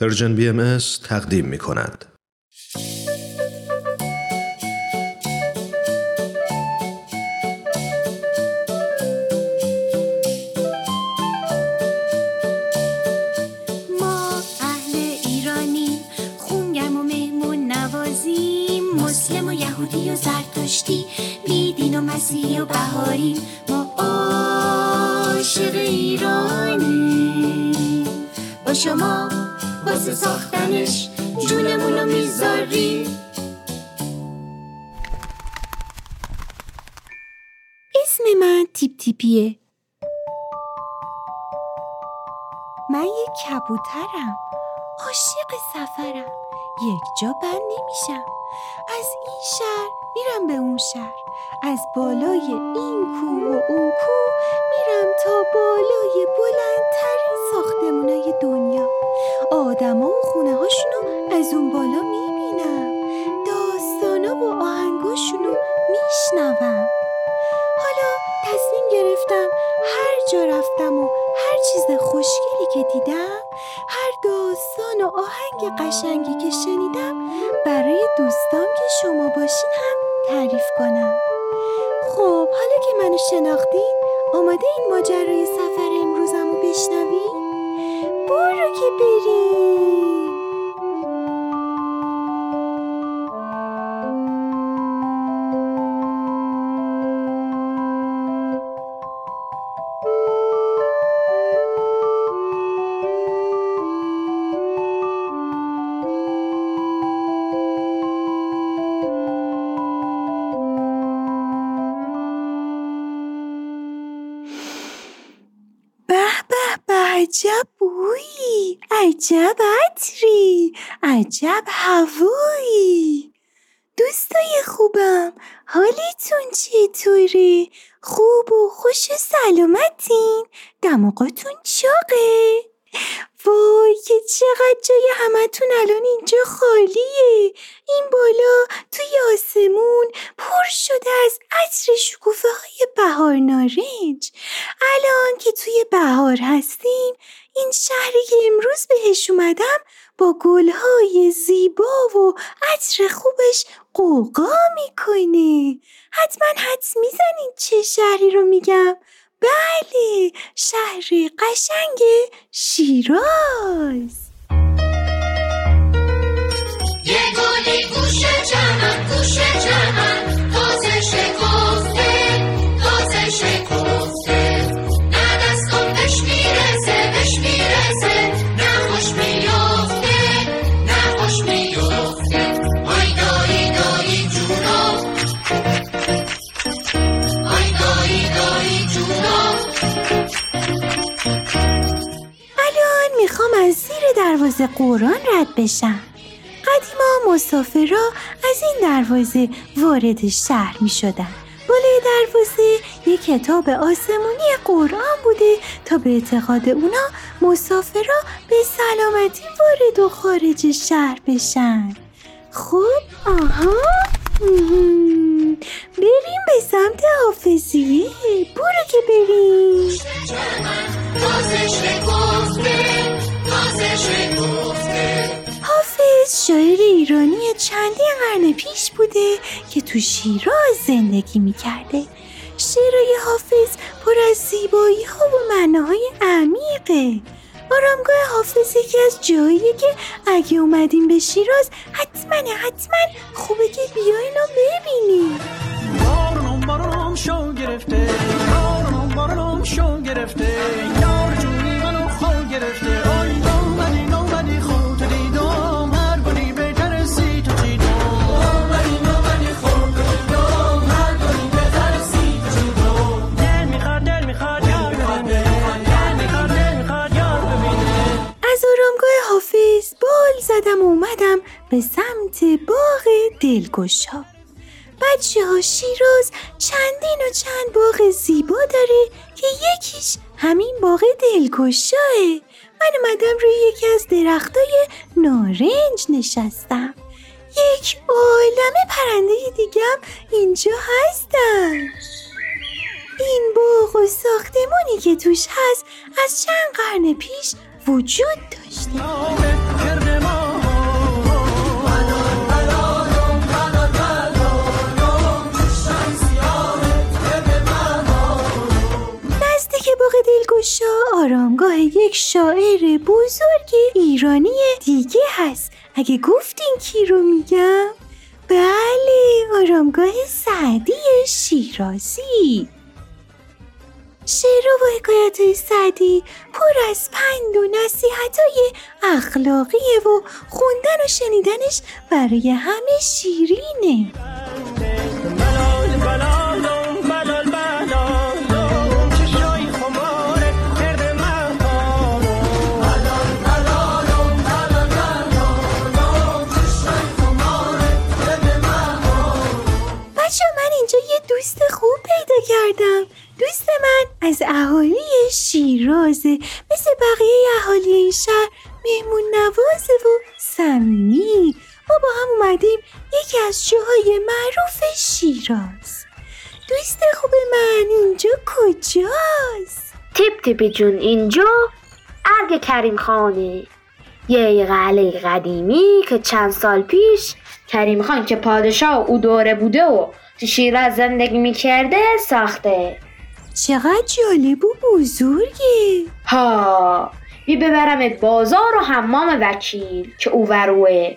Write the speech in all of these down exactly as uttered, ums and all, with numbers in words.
پرژن بی ام اس تقدیم می کند. یهودی و زرتشتی، بی دین و مسیح و بهاریم، ما عاشق ایرانیم. با شما واسه ساختنش جونمون رو میذاریم. اسم من تیپ تیپیه. من یک کبوترم، عاشق سفرم، یک جا بند نمیشم. از این شهر میرم به اون شهر، از بالای این کوه و اون کوه میرم تا بالای بلندترین ساختمونای دنیا. آدما و خونه هاشونو از اون بالا میبینم، داستانا و آهنگاشونو میشنوم. حالا تصمیم گرفتم هر جا رفتم و هر چیز خوشگلی که دیدم، هر داستان و آهنگ قشنگی که شنیدم، برای دوستام که شما باشین هم تعریف کنم. خب حالا که منو شناختین، آماده این ماجرای سفر امروزمو بشنوین؟ برو که بریم. عجب بویی، عجب عطری، عجب هوایی. دوستای خوبم، حالتون چطوره؟ خوب و خوش و سلامتین؟ دماغاتون چاقه؟ وای که چقدر جای همتون الان اینجا خالیه. این بالا توی آسمون پر شده از عطر شکوفه های بهار نارنج. الان که توی بهار هستیم، این شهری که امروز بهش اومدم با گلهای زیبا و عطر خوبش قوقا میکنه. حتما حدس میزنید چه شهری رو میگم؟ بله، شهر قشنگ شیراز. یه گلی گوشه چمن، گوشه چمن، تازه شکفته، تازه شکفته. نه دستم بهش میرسه، بهش میرسه، نه خوش میافته، نه خوش میافته. آی دایی دایی جونا، آی دایی دایی جونا. الان میخوام از زیر دروازه قرآن رد بشم. قدیما مسافرها از این دروازه وارد شهر می شدن. بالای دروازه یک کتاب آسمونی قرآن بوده تا به اعتقاد اونا مسافرها به سلامتی وارد و خارج شهر بشن. خب آها، بریم به سمت حافظیه. برو که بریم. حافظ شاعر ایرانی چندین قرن پیش بوده که تو شیراز زندگی میکرده. شعرهای حافظ پر از زیبایی ها و معناهای عمیقه. آرامگاه حافظ یکی از جاییه که اگه اومدیم به شیراز حتما حتما خوبه که بیاین و ببینیم. بارونم بارونم شو گرفته، بارونم بارونم شو گرفته، یار جونی منو خو گرفته. آی نومدی نومدی خو تو دیدم، هر گونی بهتر سی تو چیدم. نومدی نومدی خو تو دیدم، هر گونی بهتر سی تو چیدم. دل میخواد دل میخواد یار ببینه، دل میخواد دل میخواد یار ببینه. از آرامگاه حافظ بال زدم و اومدم به سمت باغ دلگشا. بچه ها، شیراز چندین و چند باغ زیبا داره که یکیش همین باغ دلگشاه. من اومدم روی یکی از درختای نارنج نشستم. یک عالمه پرنده دیگم اینجا هستن. این باغ و ساختمونی که توش هست از چند قرن پیش وجود داشته. آرامگاه یک شاعر بزرگ ایرانی دیگه هست. اگه گفتین کی رو میگم؟ بله، آرامگاه سعدی شیرازی. شعر و حکایت سعدی پر از پند و نصیحت‌های اخلاقیه و خوندن و شنیدنش برای همه شیرینه. دوست خوب پیدا کردم. دوست من از اهالی شیرازه، مثل بقیه اهالی این شهر مهمون نوازه و صمیمی. ما با هم اومدیم یکی از جاهای معروف شیراز. دوست خوب من اینجا کجاست؟ تیپ تیپی جون، اینجا ارگ کریم خانه، یه قلعه قدیمی که چند سال پیش کریم خان که پادشاه او دوره بوده و تو شیراز زندگی میکرده ساخته. چقدر جالب و بزرگه. ها، می ببرمت بازار و حمام وکیل که او وروه،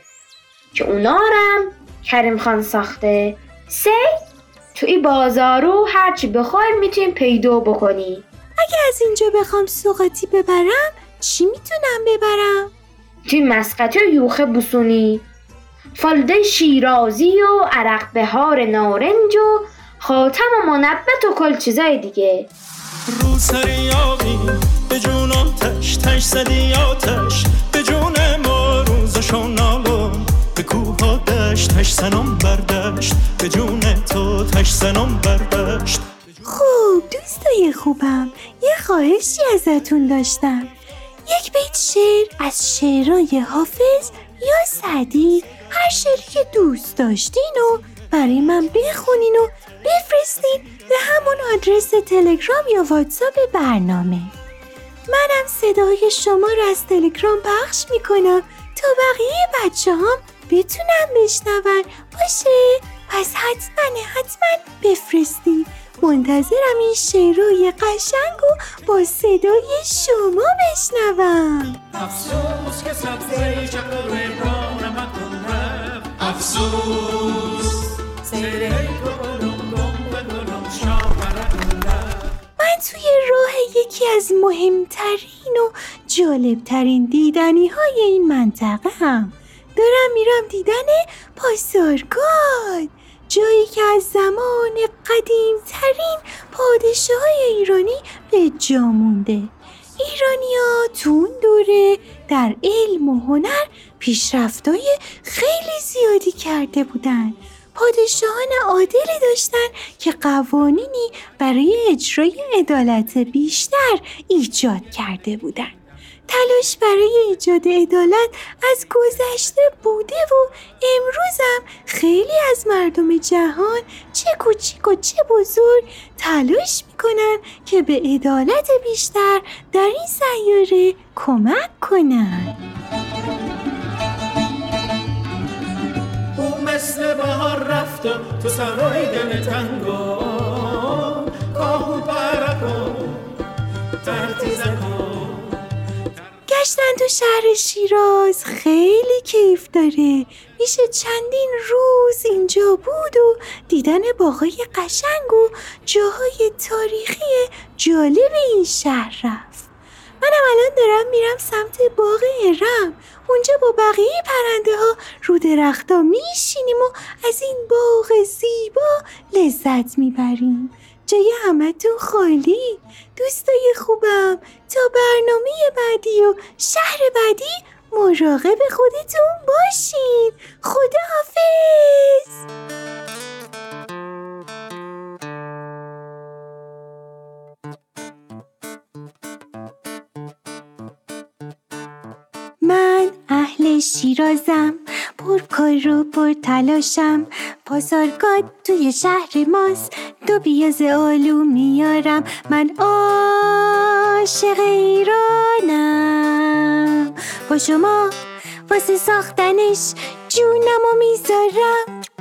که اونا رم کریم خان ساخته. سی تو این بازارو هرچی بخوای میتونی پیدا بکنی. اگه از اینجا بخوام سوغاتی ببرم چی میتونم ببرم؟ توی مسقط و یوخه بوسونی، فالوده شیرازی و عرق بهار نارنج و خاتم و منبت و کل چیزای دیگه. رو سریابی به جون آتش، تش زدی آتش به جون ما، روزشو نالون به کوه ها دشت، تش سنم بردشت به جون تو، تش سنم بردشت. خوب دوستای خوبم، یه خواهشی ازتون داشتم. یک بیت شعر از شعرهای حافظ یا سعدی، هر شعری که دوست داشتین و برای من بخونین و بفرستین به همون آدرس تلگرام یا واتساپ برنامه. منم صدای شما رو از تلگرام پخش میکنم تا بقیه بچه هم بتونم بشنون. باشه؟ پس حتما حتما بفرستین. منتظرم این شعرهای قشنگ و با صدای شما بشنوم. افسوس که سبزه چقدر برام مکن رفت، افسوس سیره گلوم گم گلوم شاورم رفت. من توی راه یکی از مهمترین و جالبترین دیدنی های این منطقه هم دارم میرم، دیدن پاسارگاد، جایی که از زمان قدیم ترین پادشاهای ایرانی به جا مونده. ایرانی‌ها تو اون دوره در علم و هنر پیشرفت‌های خیلی زیادی کرده بودن. پادشاهان عادلی داشتن که قوانینی برای اجرای عدالت بیشتر ایجاد کرده بودن. تلاش برای ایجاد عدالت از گذشته بوده و امروزم خیلی از مردم جهان، چه کوچیک و چه بزرگ، تلاش میکنن که به عدالت بیشتر در این سیاره کمک کنن. او مثل بهار رفت تو سرای دل تنگا، کاهو برکا ترتیزن کن. گشتن تو شهر شیراز خیلی کیف داره. میشه چندین روز اینجا بود و دیدن باغای قشنگ و جاهای تاریخی جالب این شهر رفت. منم الان دارم میرم سمت باغ ارم. اونجا با بقیه پرنده ها رو درختا میشینیم و از این باغ زیبا لذت میبریم. جای همتون خالی. دوستای خوبم، تا برنامه بعدی و شهر بعدی مراقب خودتون باشین. خداحافظ. من اهل شیرازم، پر کار و پر تلاشم. پاسارگاد توی شهر ماست، دو پیاز آلو میارم. من عاشق ایرانم، با شما واسه ساختنش جونم و میذارم.